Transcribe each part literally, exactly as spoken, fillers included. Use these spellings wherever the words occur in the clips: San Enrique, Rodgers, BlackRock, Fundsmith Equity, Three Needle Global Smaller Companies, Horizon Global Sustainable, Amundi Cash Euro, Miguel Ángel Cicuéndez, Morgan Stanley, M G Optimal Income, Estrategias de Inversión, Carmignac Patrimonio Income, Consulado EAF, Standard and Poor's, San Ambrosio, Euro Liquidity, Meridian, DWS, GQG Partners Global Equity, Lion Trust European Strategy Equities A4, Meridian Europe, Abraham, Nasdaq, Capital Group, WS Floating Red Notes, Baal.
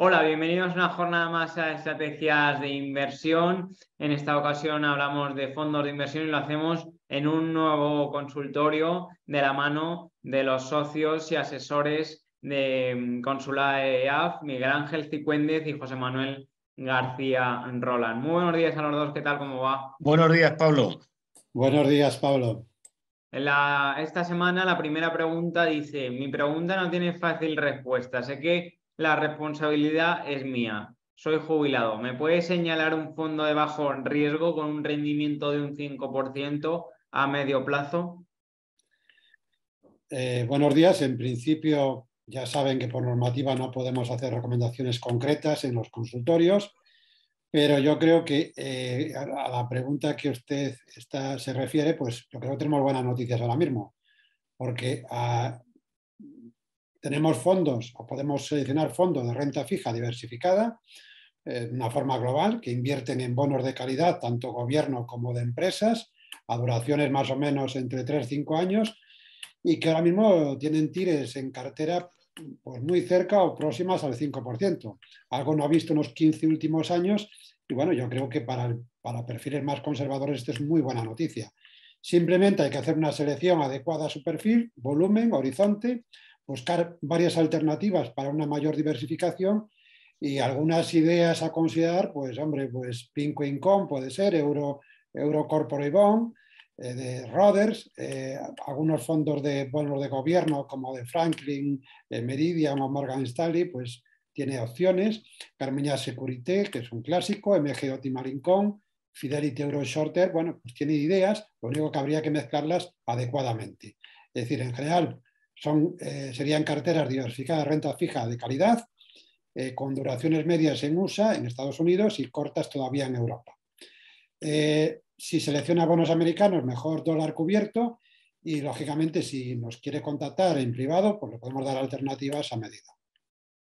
Hola, bienvenidos una jornada más a Estrategias de Inversión. En esta ocasión hablamos de fondos de inversión y lo hacemos en un nuevo consultorio de la mano de los socios y asesores de Consulado E A F, Miguel Ángel Cicuéndez y José Manuel García Roland. Muy buenos días a los dos, ¿qué tal? ¿Cómo va? Buenos días, Pablo. Buenos días, Pablo. La, esta semana la primera pregunta dice, mi pregunta no tiene fácil respuesta, sé que la responsabilidad es mía. Soy jubilado. ¿Me puede señalar un fondo de bajo riesgo con un rendimiento de un cinco por ciento a medio plazo? Eh, buenos días. En principio, ya saben que por normativa no podemos hacer recomendaciones concretas en los consultorios, pero yo creo que eh, a la pregunta que usted está, se refiere, pues yo creo que tenemos buenas noticias ahora mismo, porque a tenemos fondos o podemos seleccionar fondos de renta fija diversificada eh, de una forma global que invierten en bonos de calidad, tanto gobierno como de empresas, a duraciones más o menos entre tres a cinco años y que ahora mismo tienen tires en cartera pues, muy cerca o próximas al cinco por ciento. Algo no ha visto en los quince últimos años y bueno, yo creo que para, para perfiles más conservadores esto es muy buena noticia. Simplemente hay que hacer una selección adecuada a su perfil, volumen, horizonte, buscar varias alternativas para una mayor diversificación y algunas ideas a considerar, pues hombre, pues PIMCO Income puede ser, Euro, Euro Corporate Bond, eh, de Rodgers, eh, algunos fondos de bonos de gobierno como de Franklin, de Meridian o Morgan Stanley, pues tiene opciones, Carmignac Securité, que es un clásico, M G Optimal Income, Fidelity Euro Shorter, bueno, pues tiene ideas, lo único que habría que mezclarlas adecuadamente. Es decir, en general, Son, eh, serían carteras diversificadas de renta fija de calidad, eh, con duraciones medias en U S A, en Estados Unidos y cortas todavía en Europa. Eh, si selecciona bonos americanos, mejor dólar cubierto y, lógicamente, si nos quiere contactar en privado, pues le podemos dar alternativas a medida.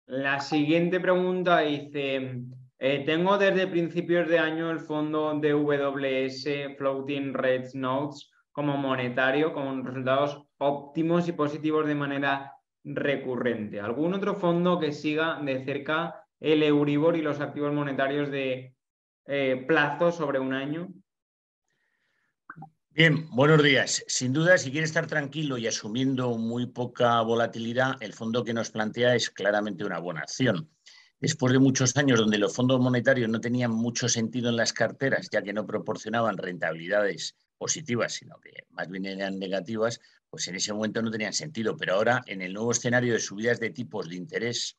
La siguiente pregunta dice, eh, tengo desde principios de año el fondo de D W S Floating Red Notes como monetario con resultados óptimos y positivos de manera recurrente. ¿Algún otro fondo que siga de cerca el Euribor y los activos monetarios de eh, plazo sobre un año? Bien, buenos días. Sin duda, si quiere estar tranquilo y asumiendo muy poca volatilidad, el fondo que nos plantea es claramente una buena acción. Después de muchos años donde los fondos monetarios no tenían mucho sentido en las carteras, ya que no proporcionaban rentabilidades positivas, sino que más bien eran negativas, pues en ese momento no tenían sentido. Pero ahora, en el nuevo escenario de subidas de tipos de interés,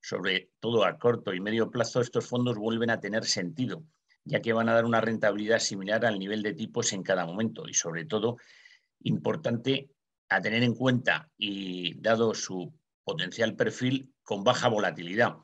sobre todo a corto y medio plazo, estos fondos vuelven a tener sentido, ya que van a dar una rentabilidad similar al nivel de tipos en cada momento. Y sobre todo, importante a tener en cuenta, y dado su potencial perfil, con baja volatilidad.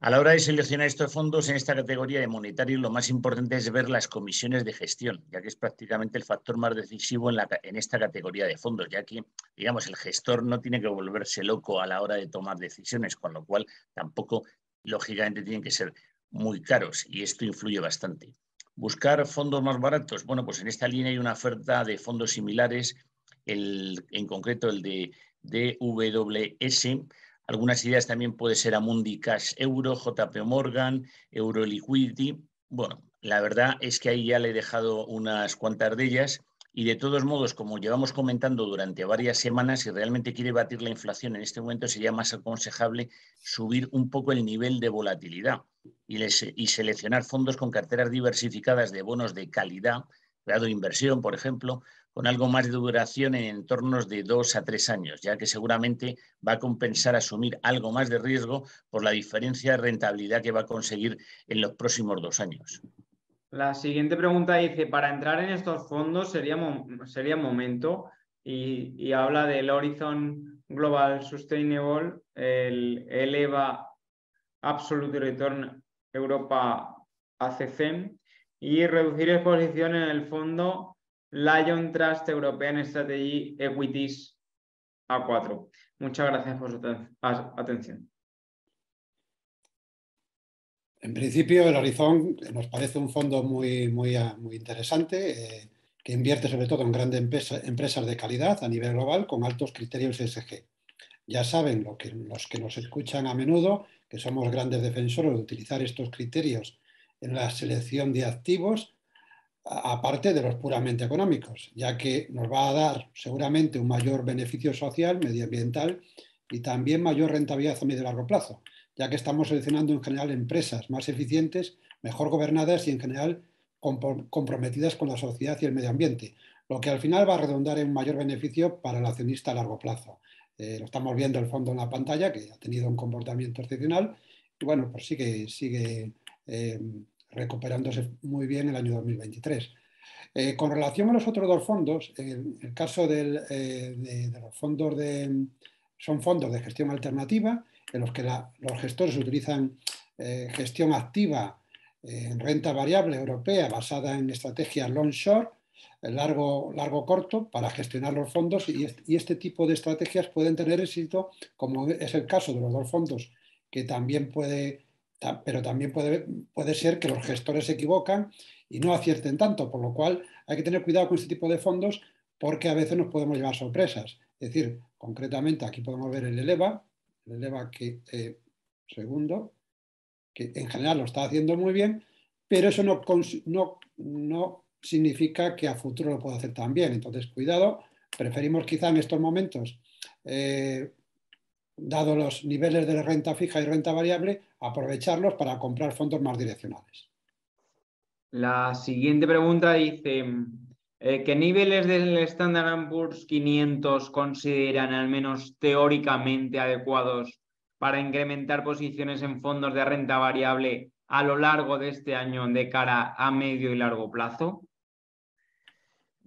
A la hora de seleccionar estos fondos en esta categoría de monetarios, lo más importante es ver las comisiones de gestión, ya que es prácticamente el factor más decisivo en, la, en esta categoría de fondos, ya que, digamos, el gestor no tiene que volverse loco a la hora de tomar decisiones, con lo cual tampoco, lógicamente, tienen que ser muy caros y esto influye bastante. Buscar fondos más baratos. Bueno, pues en esta línea hay una oferta de fondos similares, el, en concreto el de D W S. Algunas ideas también puede ser Amundi Cash Euro, J P Morgan, Euro Liquidity. Bueno, la verdad es que ahí ya le he dejado unas cuantas de ellas y de todos modos, como llevamos comentando durante varias semanas, si realmente quiere batir la inflación en este momento sería más aconsejable subir un poco el nivel de volatilidad y, les, y seleccionar fondos con carteras diversificadas de bonos de calidad, grado de inversión, por ejemplo, con algo más de duración en entornos de dos a tres años, ya que seguramente va a compensar asumir algo más de riesgo por la diferencia de rentabilidad que va a conseguir en los próximos dos años. La siguiente pregunta dice, ¿para entrar en estos fondos sería, sería momento? Y, y habla del Horizon Global Sustainable, el Eleva Absolute Return Europa A C C E M y reducir exposición en el fondo Lion Trust European Strategy Equities A cuatro. Muchas gracias por su atención. En principio, el Horizon nos parece un fondo muy, muy, muy interesante eh, que invierte sobre todo en grandes empresa, empresas de calidad a nivel global con altos criterios E S G. Ya saben lo que, los que nos escuchan a menudo que somos grandes defensores de utilizar estos criterios en la selección de activos, aparte de los puramente económicos, ya que nos va a dar seguramente un mayor beneficio social, medioambiental y también mayor rentabilidad a medio y largo plazo, ya que estamos seleccionando en general empresas más eficientes, mejor gobernadas y en general comprometidas con la sociedad y el medio ambiente, lo que al final va a redundar en un mayor beneficio para el accionista a largo plazo. Eh, lo estamos viendo el fondo en la pantalla, que ha tenido un comportamiento excepcional y bueno, pues sigue, sigue eh, recuperándose muy bien el año dos mil veintitrés. Eh, con relación a los otros dos fondos, en el caso del, eh, de, de los fondos de, son fondos de gestión alternativa, en los que la, los gestores utilizan eh, gestión activa en eh, renta variable europea basada en estrategias long-short, largo, largo corto, para gestionar los fondos, y este, y este tipo de estrategias pueden tener éxito, como es el caso de los dos fondos, que también puede, pero también puede, puede ser que los gestores se equivocan y no acierten tanto, por lo cual hay que tener cuidado con este tipo de fondos porque a veces nos podemos llevar sorpresas. Es decir, concretamente aquí podemos ver el Eleva, el Eleva que, eh, segundo, que en general lo está haciendo muy bien, pero eso no, no, no significa que a futuro lo pueda hacer tan bien. Entonces, cuidado, preferimos quizá en estos momentos, eh, dados los niveles de renta fija y renta variable, aprovecharlos para comprar fondos más direccionales. La siguiente pregunta dice, eh, ¿qué niveles del Standard and Poor's quinientos consideran al menos teóricamente adecuados para incrementar posiciones en fondos de renta variable a lo largo de este año de cara a medio y largo plazo?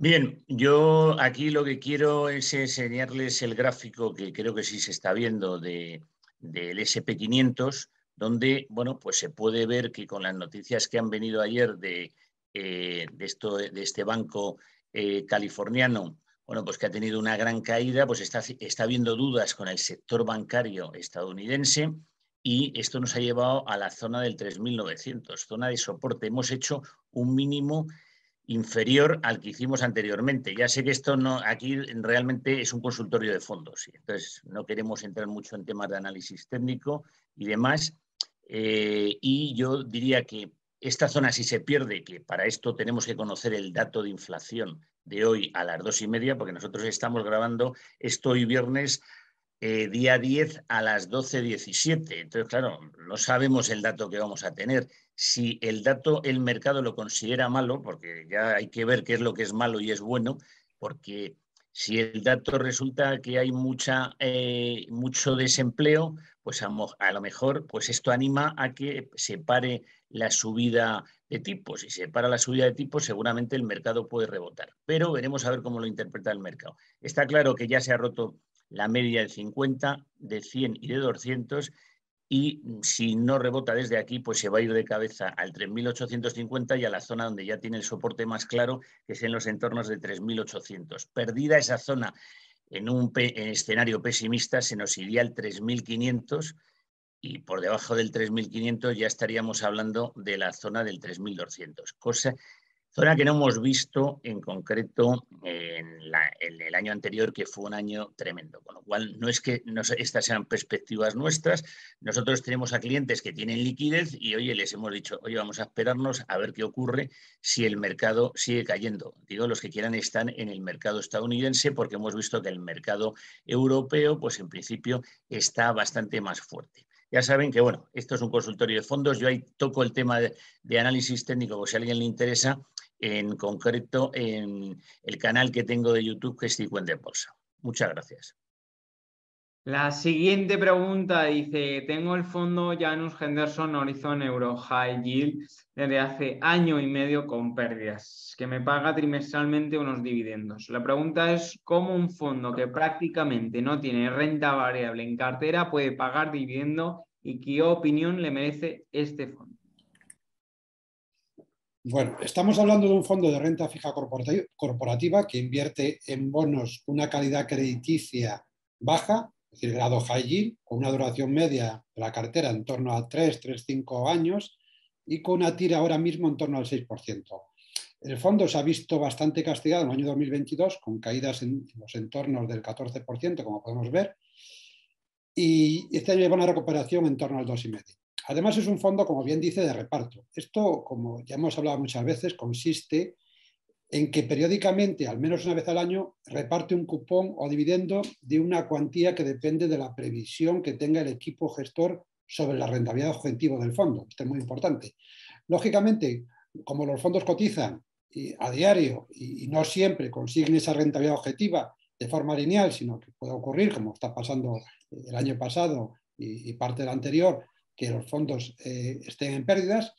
Bien, yo aquí lo que quiero es enseñarles el gráfico que creo que sí se está viendo de, del ese and pe quinientos, donde bueno, pues se puede ver que con las noticias que han venido ayer de, eh, de, esto, de este banco eh, californiano, bueno, pues que ha tenido una gran caída, pues está, está habiendo dudas con el sector bancario estadounidense, y esto nos ha llevado a la zona del tres mil novecientos, zona de soporte. Hemos hecho un mínimo inferior al que hicimos anteriormente. Ya sé que esto no, aquí realmente es un consultorio de fondos, y entonces no queremos entrar mucho en temas de análisis técnico y demás. Eh, y yo diría que esta zona, si se pierde, que para esto tenemos que conocer el dato de inflación de hoy a las dos y media, porque nosotros estamos grabando esto hoy viernes, Eh, día diez a las doce diecisiete. Entonces, claro, no sabemos el dato que vamos a tener. Si el dato el mercado lo considera malo, porque ya hay que ver qué es lo que es malo y es bueno, porque si el dato resulta que hay mucha, eh, mucho desempleo, pues a, a lo mejor pues esto anima a que se pare la subida de tipos. Si se para la subida de tipos, seguramente el mercado puede rebotar. Pero veremos a ver cómo lo interpreta el mercado. Está claro que ya se ha roto la media de cincuenta, de cien y de doscientos, y si no rebota desde aquí, pues se va a ir de cabeza al tres mil ochocientos cincuenta y a la zona donde ya tiene el soporte más claro, que es en los entornos de tres mil ochocientos. Perdida esa zona en un en escenario pesimista, se nos iría al tres mil quinientos, y por debajo del tres mil quinientos ya estaríamos hablando de la zona del tres mil doscientos, cosa zona que no hemos visto en concreto en, la, en el año anterior, que fue un año tremendo. Con lo cual, no es que nos, estas sean perspectivas nuestras. Nosotros tenemos a clientes que tienen liquidez y, oye, les hemos dicho, oye, vamos a esperarnos a ver qué ocurre si el mercado sigue cayendo. Digo, los que quieran están en el mercado estadounidense, porque hemos visto que el mercado europeo, pues en principio, está bastante más fuerte. Ya saben que, bueno, esto es un consultorio de fondos. Yo ahí toco el tema de, de análisis técnico, por si a alguien le interesa, en concreto en el canal que tengo de YouTube, que es Cicuéndez Bolsa. Muchas gracias. La siguiente pregunta dice, tengo el fondo Janus Henderson Horizon Euro High Yield desde hace año y medio con pérdidas, que me paga trimestralmente unos dividendos. La pregunta es, ¿cómo un fondo que prácticamente no tiene renta variable en cartera puede pagar dividendo y qué opinión le merece este fondo? Bueno, estamos hablando de un fondo de renta fija corporativa que invierte en bonos una calidad crediticia baja, es decir, grado high yield, con una duración media de la cartera en torno a tres, tres coma cinco años y con una tira ahora mismo en torno al seis por ciento. El fondo se ha visto bastante castigado en el año dos mil veintidós, con caídas en los entornos del catorce por ciento, como podemos ver, y este año lleva una recuperación en torno al dos coma cinco por ciento. Además es un fondo, como bien dice, de reparto. Esto, como ya hemos hablado muchas veces, consiste en que periódicamente, al menos una vez al año, reparte un cupón o dividendo de una cuantía que depende de la previsión que tenga el equipo gestor sobre la rentabilidad objetivo del fondo. Esto es muy importante. Lógicamente, como los fondos cotizan a diario y no siempre consiguen esa rentabilidad objetiva de forma lineal, sino que puede ocurrir, como está pasando el año pasado y parte del anterior, que los fondos eh, estén en pérdidas,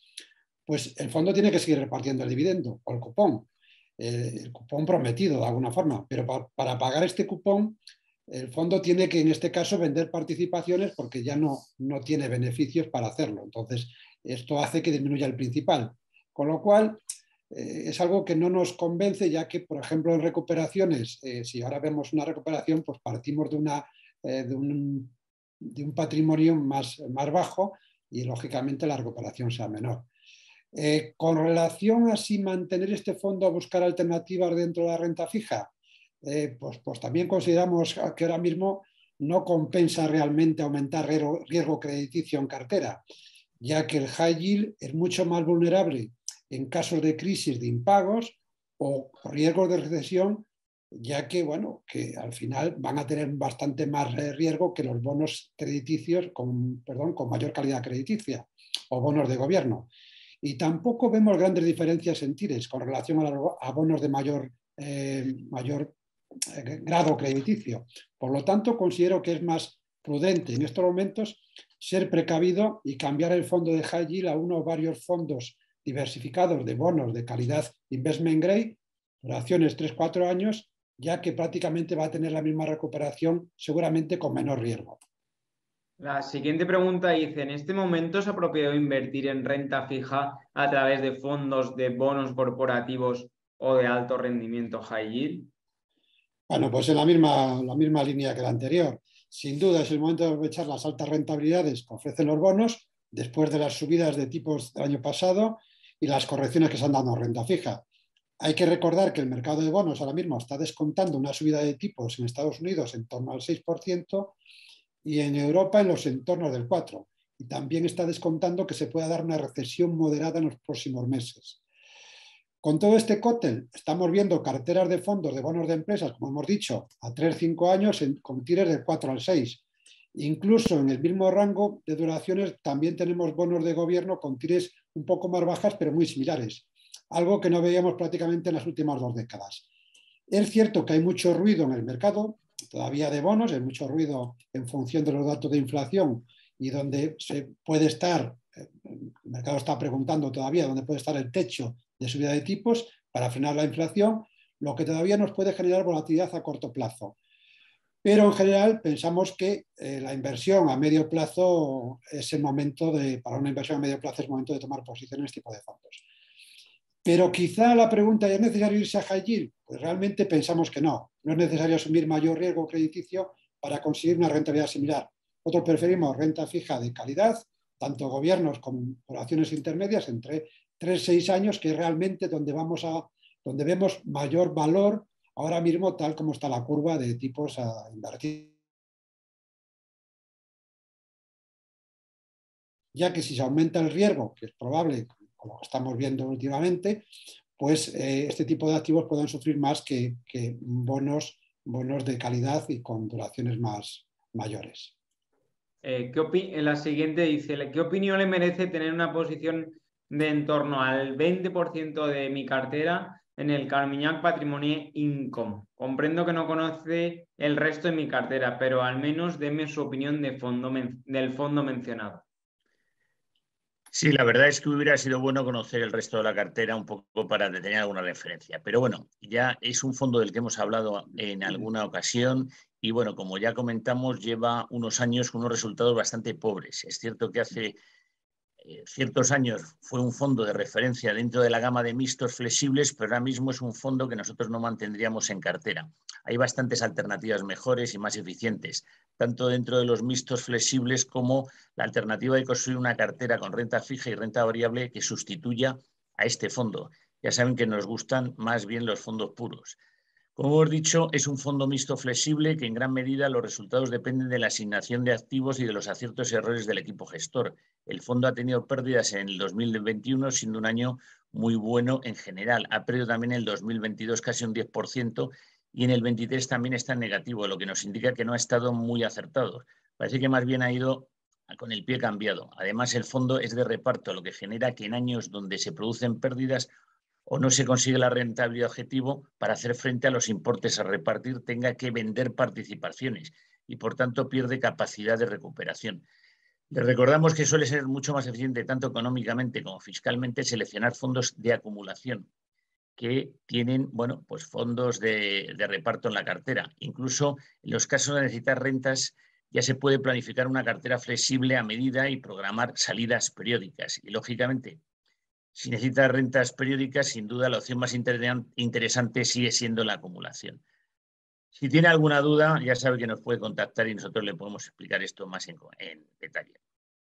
pues el fondo tiene que seguir repartiendo el dividendo o el cupón, eh, el cupón prometido de alguna forma, pero pa para pagar este cupón el fondo tiene que en este caso vender participaciones porque ya no, no tiene beneficios para hacerlo. Entonces esto hace que disminuya el principal, con lo cual eh, es algo que no nos convence, ya que por ejemplo en recuperaciones, eh, si ahora vemos una recuperación, pues partimos de, una, eh, de un de un patrimonio más, más bajo y lógicamente la recuperación sea menor. Eh, con relación a si mantener este fondo o buscar alternativas dentro de la renta fija, eh, pues, pues también consideramos que ahora mismo no compensa realmente aumentar riesgo, riesgo crediticio en cartera, ya que el high yield es mucho más vulnerable en casos de crisis de impagos o riesgos de recesión, ya que, bueno, que al final van a tener bastante más riesgo que los bonos crediticios con, perdón, con mayor calidad crediticia o bonos de gobierno. Y tampoco vemos grandes diferencias en tires con relación a, los, a bonos de mayor, eh, mayor eh, grado crediticio. Por lo tanto, considero que es más prudente en estos momentos ser precavido y cambiar el fondo de high yield a uno o varios fondos diversificados de bonos de calidad investment grade, duraciones tres a cuatro años, ya que prácticamente va a tener la misma recuperación, seguramente con menor riesgo. La siguiente pregunta dice, ¿en este momento es apropiado invertir en renta fija a través de fondos de bonos corporativos o de alto rendimiento high yield? Bueno, pues en la misma, la misma línea que la anterior. Sin duda es el momento de aprovechar las altas rentabilidades que ofrecen los bonos después de las subidas de tipos del año pasado y las correcciones que se han dado a renta fija. Hay que recordar que el mercado de bonos ahora mismo está descontando una subida de tipos en Estados Unidos en torno al seis por ciento y en Europa en los entornos del cuatro por ciento. Y también está descontando que se pueda dar una recesión moderada en los próximos meses. Con todo este cóctel estamos viendo carteras de fondos de bonos de empresas, como hemos dicho, a tres a cinco años en, con tires de cuatro al seis. Incluso en el mismo rango de duraciones también tenemos bonos de gobierno con tires un poco más bajas pero muy similares. Algo que no veíamos prácticamente en las últimas dos décadas. Es cierto que hay mucho ruido en el mercado, todavía de bonos, hay mucho ruido en función de los datos de inflación y donde se puede estar, el mercado está preguntando todavía dónde puede estar el techo de subida de tipos para frenar la inflación, lo que todavía nos puede generar volatilidad a corto plazo. Pero en general pensamos que eh, la inversión a medio plazo es el momento de, para una inversión a medio plazo es el momento de tomar posición en este tipo de fondos. Pero quizá la pregunta, ¿es necesario irse a high yield? Pues realmente pensamos que no. No es necesario asumir mayor riesgo crediticio para conseguir una rentabilidad similar. Nosotros preferimos renta fija de calidad, tanto gobiernos como corporaciones intermedias, entre tres a seis años, que es realmente donde, vamos a, donde vemos mayor valor ahora mismo, tal como está la curva de tipos a invertir. Ya que si se aumenta el riesgo, que es probable, como estamos viendo últimamente, pues eh, este tipo de activos pueden sufrir más que, que bonos, bonos de calidad y con duraciones más mayores. Eh, ¿qué opi- en la siguiente dice, ¿qué opinión le merece tener una posición de en torno al veinte por ciento de mi cartera en el Carmignac Patrimonio Income? Comprendo que no conoce el resto de mi cartera, pero al menos deme su opinión de fondo del fondo mencionado. Sí, la verdad es que hubiera sido bueno conocer el resto de la cartera un poco para tener alguna referencia. Pero bueno, ya es un fondo del que hemos hablado en alguna ocasión y bueno, como ya comentamos, lleva unos años con unos resultados bastante pobres. Es cierto que hace eh, ciertos años fue un fondo de referencia dentro de la gama de mixtos flexibles, pero ahora mismo es un fondo que nosotros no mantendríamos en cartera. Hay bastantes alternativas mejores y más eficientes, tanto dentro de los mixtos flexibles como la alternativa de construir una cartera con renta fija y renta variable que sustituya a este fondo. Ya saben que nos gustan más bien los fondos puros. Como hemos dicho, es un fondo mixto flexible que en gran medida los resultados dependen de la asignación de activos y de los aciertos y errores del equipo gestor. El fondo ha tenido pérdidas en el dos mil veintiuno, siendo un año muy bueno en general. Ha perdido también en el dos mil veintidós casi un diez por ciento y en el veintitrés también está en negativo, lo que nos indica que no ha estado muy acertado. Parece que más bien ha ido con el pie cambiado. Además, el fondo es de reparto, lo que genera que en años donde se producen pérdidas o no se consigue la rentabilidad objetivo, para hacer frente a los importes a repartir tenga que vender participaciones y, por tanto, pierde capacidad de recuperación. Les recordamos que suele ser mucho más eficiente, tanto económicamente como fiscalmente, seleccionar fondos de acumulación que tienen bueno, pues fondos de, de reparto en la cartera. Incluso en los casos de necesitar rentas ya se puede planificar una cartera flexible a medida y programar salidas periódicas. Y, lógicamente, si necesitas rentas periódicas, sin duda la opción más interesante sigue siendo la acumulación. Si tiene alguna duda, ya sabe que nos puede contactar y nosotros le podemos explicar esto más en, en detalle.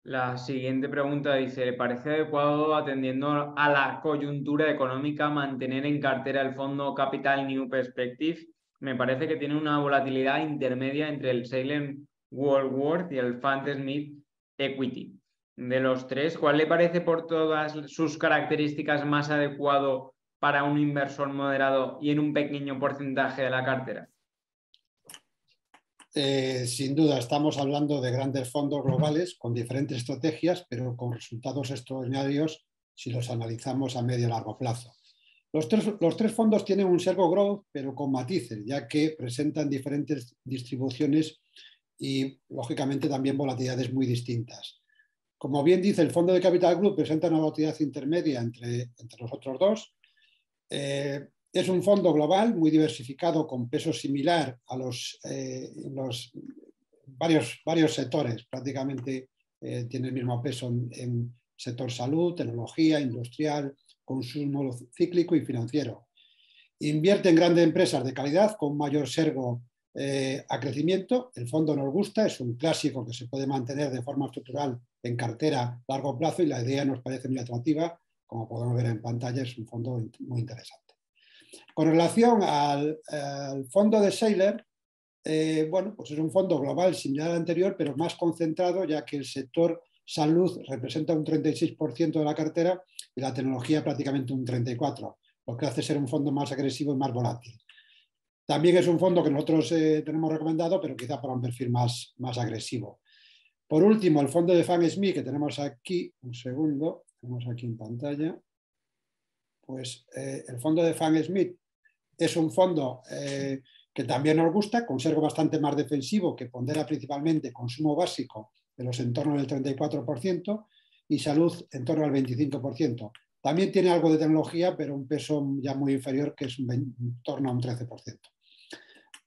La siguiente pregunta dice, ¿le parece adecuado, atendiendo a la coyuntura económica, mantener en cartera el fondo Capital New Perspective? Me parece que tiene una volatilidad intermedia entre el Seilern World y el Fundsmith Equity. De los tres, ¿cuál le parece por todas sus características más adecuado para un inversor moderado y en un pequeño porcentaje de la cartera? Eh, sin duda, estamos hablando de grandes fondos globales con diferentes estrategias, pero con resultados extraordinarios si los analizamos a medio y largo plazo. Los tres, los tres fondos tienen un sesgo growth, pero con matices, ya que presentan diferentes distribuciones y, lógicamente, también volatilidades muy distintas. Como bien dice, el fondo de Capital Group presenta una volatilidad intermedia entre, entre los otros dos. Eh, es un fondo global muy diversificado con peso similar a los, eh, los varios, varios sectores. Prácticamente eh, tiene el mismo peso en, en sector salud, tecnología, industrial, consumo cíclico y financiero. Invierte en grandes empresas de calidad con mayor sesgo eh, a crecimiento. El fondo nos gusta, es un clásico que se puede mantener de forma estructural en cartera a largo plazo y la idea nos parece muy atractiva, como podemos ver en pantalla, es un fondo muy interesante. Con relación al, al fondo de Seilern, eh, bueno, pues es un fondo global similar al anterior, pero más concentrado, ya que el sector salud representa un treinta y seis por ciento de la cartera y la tecnología prácticamente un treinta y cuatro por ciento, lo que hace ser un fondo más agresivo y más volátil. También es un fondo que nosotros eh, tenemos recomendado, pero quizá para un perfil más, más agresivo. Por último, el fondo de F A N Smith que tenemos aquí, un segundo, tenemos aquí en pantalla, pues eh, el fondo de F A N Smith es un fondo eh, que también nos gusta, con sesgo bastante más defensivo, que pondera principalmente consumo básico de los entornos del treinta y cuatro por ciento y salud en torno al veinticinco por ciento. También tiene algo de tecnología, pero un peso ya muy inferior que es un en torno a un trece por ciento.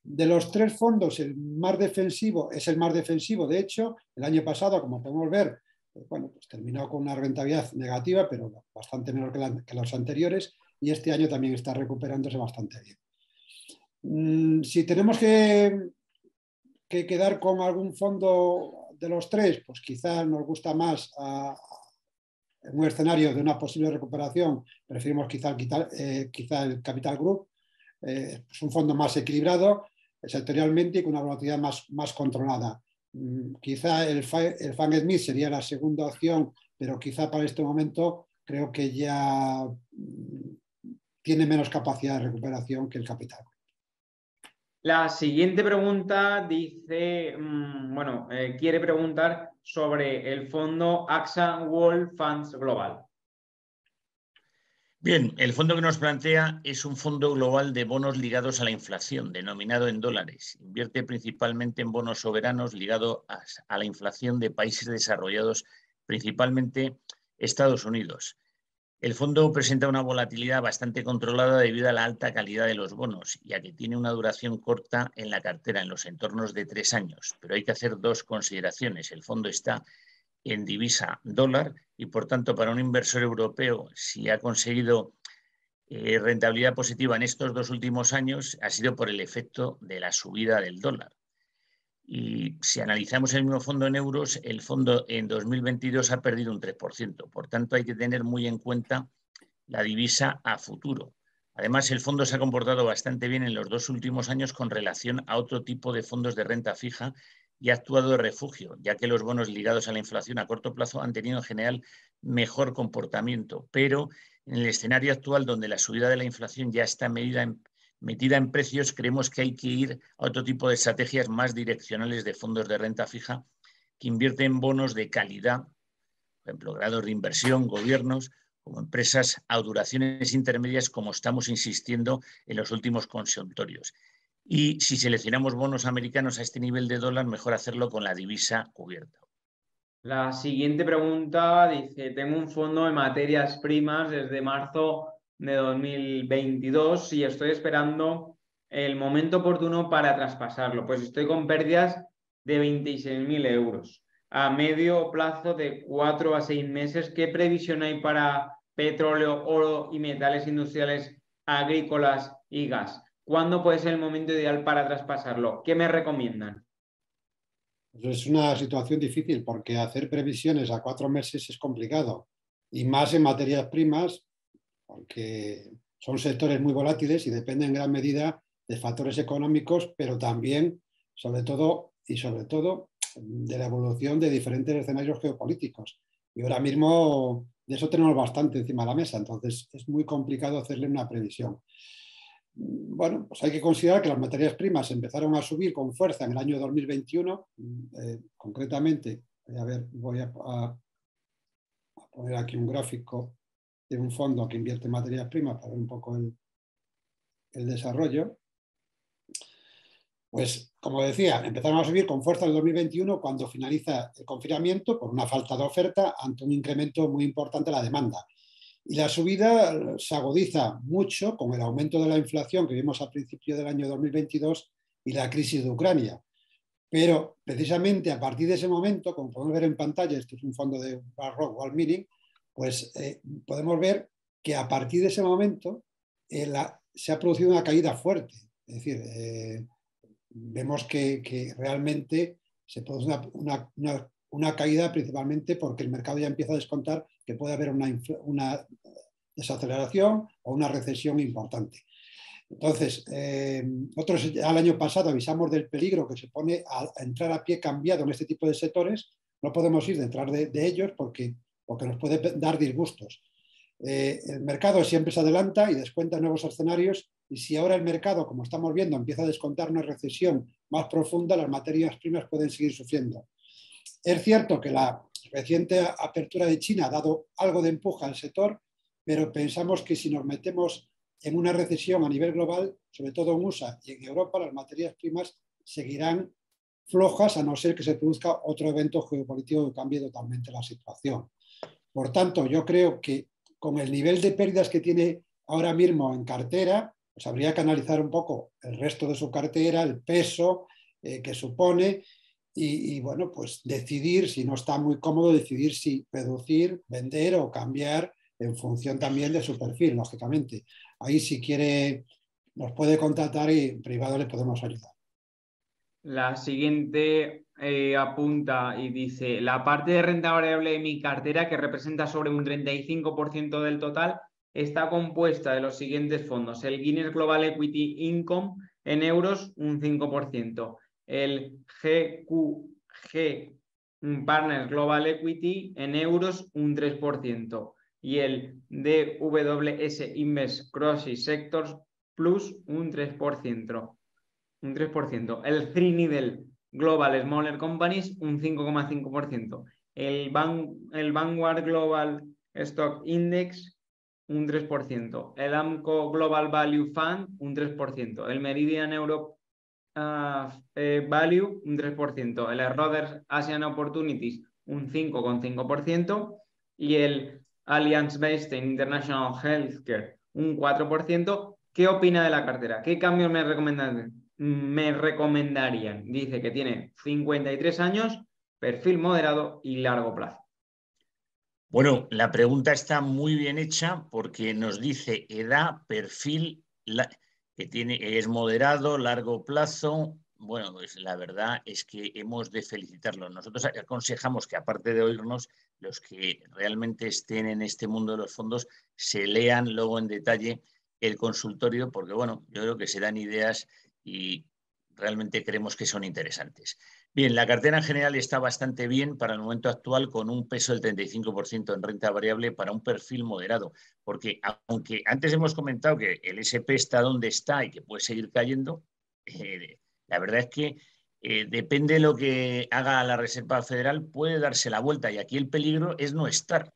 De los tres fondos, el más defensivo es el más defensivo. De hecho, el año pasado, como podemos ver, bueno, pues terminó con una rentabilidad negativa, pero bastante menor que, la, que los anteriores, y este año también está recuperándose bastante bien. Mm, si tenemos que, que quedar con algún fondo de los tres, pues quizás nos gusta más a, a, en un escenario de una posible recuperación, preferimos quizá, quizá, eh, quizá el Capital Group, eh, es un fondo más equilibrado, sectorialmente y con una volatilidad más, más controlada. Mm, quizá el, el Fan Smith sería la segunda opción, pero quizá para este momento creo que ya mm, tiene menos capacidad de recuperación que el Capital. La siguiente pregunta dice, mm, bueno, eh, quiere preguntar sobre el fondo AXA World Funds Global. Bien, el fondo que nos plantea es un fondo global de bonos ligados a la inflación, denominado en dólares. Invierte principalmente en bonos soberanos ligados a la inflación de países desarrollados, principalmente Estados Unidos. El fondo presenta una volatilidad bastante controlada debido a la alta calidad de los bonos, ya que tiene una duración corta en la cartera, en los entornos de tres años. Pero hay que hacer dos consideraciones. El fondo está en divisa dólar y, por tanto, para un inversor europeo, si ha conseguido eh, rentabilidad positiva en estos dos últimos años, ha sido por el efecto de la subida del dólar. Y si analizamos el mismo fondo en euros, el fondo en dos mil veintidós ha perdido un tres por ciento. Por tanto, hay que tener muy en cuenta la divisa a futuro. Además, el fondo se ha comportado bastante bien en los dos últimos años con relación a otro tipo de fondos de renta fija y ha actuado de refugio, ya que los bonos ligados a la inflación a corto plazo han tenido en general mejor comportamiento. Pero en el escenario actual, donde la subida de la inflación ya está medida en, metida en precios, creemos que hay que ir a otro tipo de estrategias más direccionales de fondos de renta fija que invierten en bonos de calidad, por ejemplo, grados de inversión, gobiernos, como empresas a duraciones intermedias, como estamos insistiendo en los últimos consultorios. Y si seleccionamos bonos americanos a este nivel de dólar, mejor hacerlo con la divisa cubierta. La siguiente pregunta dice, tengo un fondo en materias primas desde marzo de dos mil veintidós y estoy esperando el momento oportuno para traspasarlo, pues estoy con pérdidas de veintiséis mil euros. A medio plazo de cuatro a seis meses, ¿qué previsión hay para petróleo, oro y metales industriales, agrícolas y gas? ¿Cuándo puede ser el momento ideal para traspasarlo? ¿Qué me recomiendan? Es una situación difícil porque hacer previsiones a cuatro meses es complicado, y más en materias primas, porque son sectores muy volátiles y dependen en gran medida de factores económicos, pero también, sobre todo, y sobre todo, de la evolución de diferentes escenarios geopolíticos. Y ahora mismo de eso tenemos bastante encima de la mesa, entonces es muy complicado hacerle una previsión. Bueno, pues hay que considerar que las materias primas empezaron a subir con fuerza en el año dos mil veintiuno, eh, concretamente, a ver, voy a, a poner aquí un gráfico de un fondo que invierte en materias primas para ver un poco el, el desarrollo. Pues, como decía, empezaron a subir con fuerza en el dos mil veintiuno cuando finaliza el confinamiento por una falta de oferta ante un incremento muy importante de la demanda. Y la subida se agudiza mucho con el aumento de la inflación que vimos a principios del año dos mil veintidós y la crisis de Ucrania. Pero, precisamente, a partir de ese momento, como podemos ver en pantalla, este es un fondo de BlackRock World Mining, pues eh, podemos ver que a partir de ese momento eh, la, se ha producido una caída fuerte. Es decir, eh, vemos que, que realmente se produce una, una, una, una caída principalmente porque el mercado ya empieza a descontar que puede haber una, una desaceleración o una recesión importante. Entonces, eh, nosotros al año pasado avisamos del peligro que se pone a, a entrar a pie cambiado en este tipo de sectores. No podemos ir detrás de, de ellos porque, porque nos puede dar disgustos. Eh, el mercado siempre se adelanta y descuenta nuevos escenarios, y si ahora el mercado, como estamos viendo, empieza a descontar una recesión más profunda, las materias primas pueden seguir sufriendo. Es cierto que la reciente apertura de China ha dado algo de empuje al sector, pero pensamos que si nos metemos en una recesión a nivel global, sobre todo en U S A y en Europa, las materias primas seguirán flojas a no ser que se produzca otro evento geopolítico que cambie totalmente la situación. Por tanto, yo creo que con el nivel de pérdidas que tiene ahora mismo en cartera, pues habría que analizar un poco el resto de su cartera, el peso eh, que supone y, y, bueno, pues decidir, si no está muy cómodo, decidir si reducir, vender o cambiar en función también de su perfil, lógicamente. Ahí, si quiere, nos puede contactar y en privado le podemos ayudar. La siguiente eh, apunta y dice, la parte de renta variable de mi cartera, que representa sobre un treinta y cinco por ciento del total, está compuesta de los siguientes fondos. El Guinness Global Equity Income en euros, un cinco por ciento. El G Q G Partners Global Equity en euros, un tres por ciento. Y el D W S Invest Crossy Sectors Plus, un tres por ciento. Un tres por ciento. El Three Needle Global Smaller Companies, un cinco coma cinco por ciento. El, Van, el Vanguard Global Stock Index, un tres por ciento. El Amco Global Value Fund, un tres por ciento. El Meridian Europe uh, eh, Value, un tres por ciento. El Rodgers Asian Opportunities, un cinco coma cinco por ciento. Y el Alliance Based International Healthcare, un cuatro por ciento. ¿Qué opina de la cartera? ¿Qué cambios me recomendan? Me recomendarían. Dice que tiene cincuenta y tres años, perfil moderado y largo plazo. Bueno, la pregunta está muy bien hecha porque nos dice edad, perfil, la, que tiene, es moderado, largo plazo. Bueno, pues la verdad es que hemos de felicitarlo. Nosotros aconsejamos que, aparte de oírnos, los que realmente estén en este mundo de los fondos se lean luego en detalle el consultorio, porque bueno, yo creo que se dan ideas y realmente creemos que son interesantes. Bien, la cartera en general está bastante bien para el momento actual, con un peso del treinta y cinco por ciento en renta variable para un perfil moderado, porque aunque antes hemos comentado que el ese pe está donde está y que puede seguir cayendo, eh, la verdad es que eh, depende de lo que haga la Reserva Federal, puede darse la vuelta, y aquí el peligro es no estar.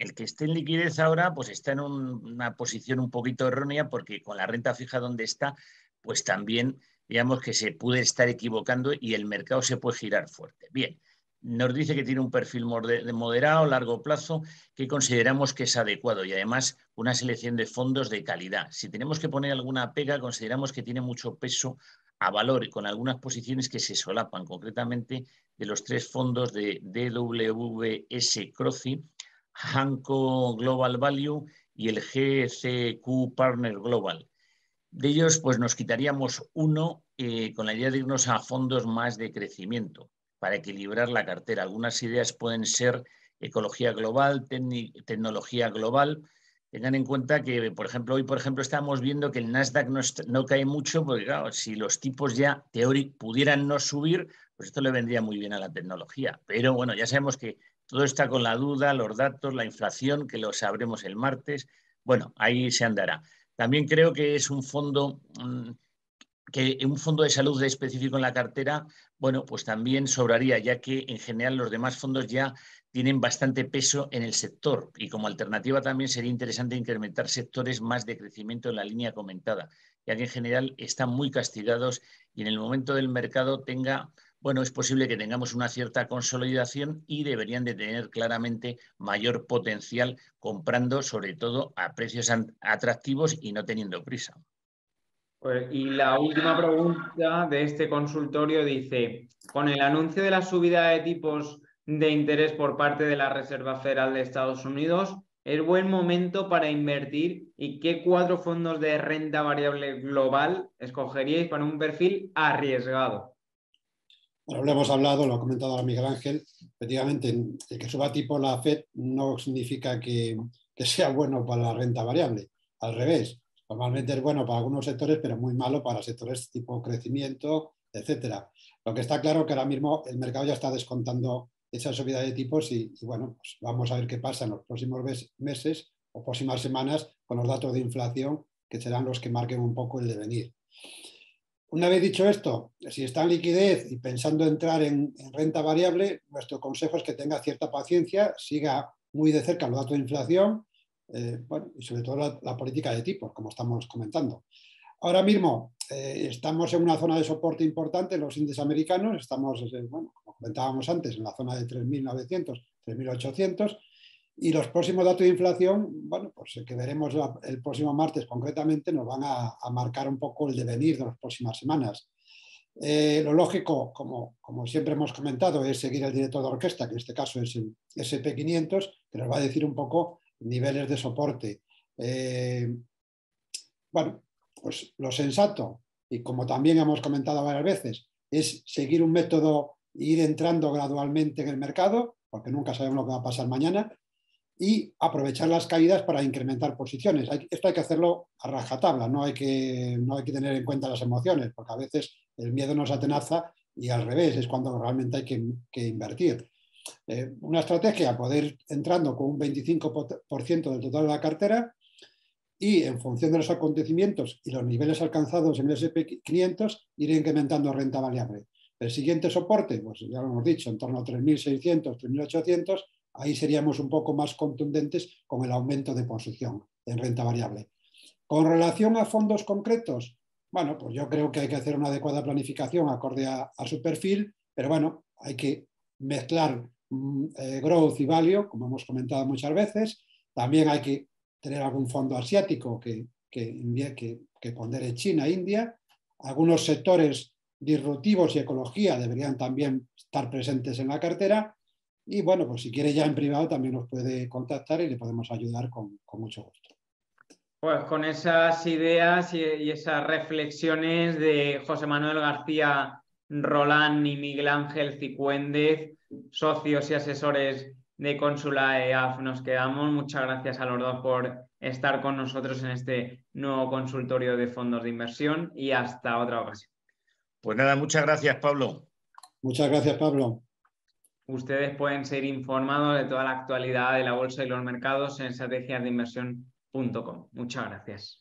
El que esté en liquidez ahora pues está en un, una posición un poquito errónea, porque con la renta fija donde está, pues también digamos que se puede estar equivocando y el mercado se puede girar fuerte. Bien, nos dice que tiene un perfil moderado, largo plazo, que consideramos que es adecuado, y además una selección de fondos de calidad. Si tenemos que poner alguna pega, consideramos que tiene mucho peso a valor y con algunas posiciones que se solapan, concretamente de los tres fondos de de doble u ese Croci, Hanco Global Value y el ge cu ge Partners Global. De ellos, pues nos quitaríamos uno eh, con la idea de irnos a fondos más de crecimiento para equilibrar la cartera. Algunas ideas pueden ser ecología global, tecnología global. Tengan en cuenta que, por ejemplo, hoy por ejemplo estamos viendo que el Nasdaq no, no cae mucho, porque claro, si los tipos ya teóricos pudieran no subir, pues esto le vendría muy bien a la tecnología. Pero bueno, ya sabemos que todo está con la duda, los datos, la inflación, que lo sabremos el martes. Bueno, ahí se andará. También creo que es un fondo, que un fondo de salud específico en la cartera, bueno, pues también sobraría, ya que en general los demás fondos ya tienen bastante peso en el sector, y como alternativa también sería interesante incrementar sectores más de crecimiento en la línea comentada, ya que en general están muy castigados y en el momento del mercado tenga, bueno, es posible que tengamos una cierta consolidación y deberían de tener claramente mayor potencial comprando, sobre todo a precios atractivos y no teniendo prisa. Pues, y la última pregunta de este consultorio dice, con el anuncio de la subida de tipos de interés por parte de la Reserva Federal de Estados Unidos, ¿es buen momento para invertir? ¿Y qué cuatro fondos de renta variable global escogeríais para un perfil arriesgado? Bueno, lo hemos hablado, lo ha comentado ahora Miguel Ángel, efectivamente el que suba tipo la Fed no significa que, que sea bueno para la renta variable, al revés, normalmente es bueno para algunos sectores pero muy malo para sectores tipo crecimiento, etcétera. Lo que está claro que ahora mismo el mercado ya está descontando esa subida de tipos y, y bueno, pues vamos a ver qué pasa en los próximos meses o próximas semanas con los datos de inflación, que serán los que marquen un poco el devenir. Una vez dicho esto, si está en liquidez y pensando entrar en, en renta variable, nuestro consejo es que tenga cierta paciencia, siga muy de cerca los datos de inflación eh, bueno, y sobre todo la, la política de tipos, como estamos comentando. Ahora mismo eh, estamos en una zona de soporte importante, los índices americanos, estamos, bueno, como comentábamos antes, en la zona de tres mil novecientos, tres mil ochocientos, y los próximos datos de inflación, bueno, pues que veremos la, el próximo martes concretamente, nos van a, a marcar un poco el devenir de las próximas semanas. Eh, lo lógico, como, como siempre hemos comentado, es seguir el director de orquesta, que en este caso es el ese pe quinientos, que nos va a decir un poco niveles de soporte. Eh, bueno, pues lo sensato, y como también hemos comentado varias veces, es seguir un método e ir entrando gradualmente en el mercado, porque nunca sabemos lo que va a pasar mañana, y aprovechar las caídas para incrementar posiciones. Hay, esto hay que hacerlo a rajatabla, no hay, que, no hay que tener en cuenta las emociones, porque a veces el miedo nos atenaza y al revés, es cuando realmente hay que, que invertir. Eh, una estrategia, poder ir entrando con un veinticinco por ciento del total de la cartera y en función de los acontecimientos y los niveles alcanzados en el ese pe quinientos, ir incrementando renta variable. El siguiente soporte, pues ya lo hemos dicho, en torno a tres mil seiscientos, tres mil ochocientos, ahí seríamos un poco más contundentes con el aumento de posición en renta variable. Con relación a fondos concretos, bueno, pues yo creo que hay que hacer una adecuada planificación acorde a, a su perfil, pero bueno, hay que mezclar mm, eh, growth y value, como hemos comentado muchas veces. También hay que tener algún fondo asiático que, que, que, que pondere China e India. Algunos sectores disruptivos y ecología deberían también estar presentes en la cartera. Y bueno, pues si quiere ya en privado también nos puede contactar y le podemos ayudar con, con mucho gusto. Pues con esas ideas y, y esas reflexiones de José Manuel García Roland y Miguel Ángel Cicuéndez, socios y asesores de Consulado E A F, nos quedamos. Muchas gracias a los dos por estar con nosotros en este nuevo consultorio de fondos de inversión y hasta otra ocasión. Pues nada, muchas gracias, Pablo. Muchas gracias, Pablo. Ustedes pueden ser informados de toda la actualidad de la bolsa y los mercados en estrategias de inversión punto com. Muchas gracias.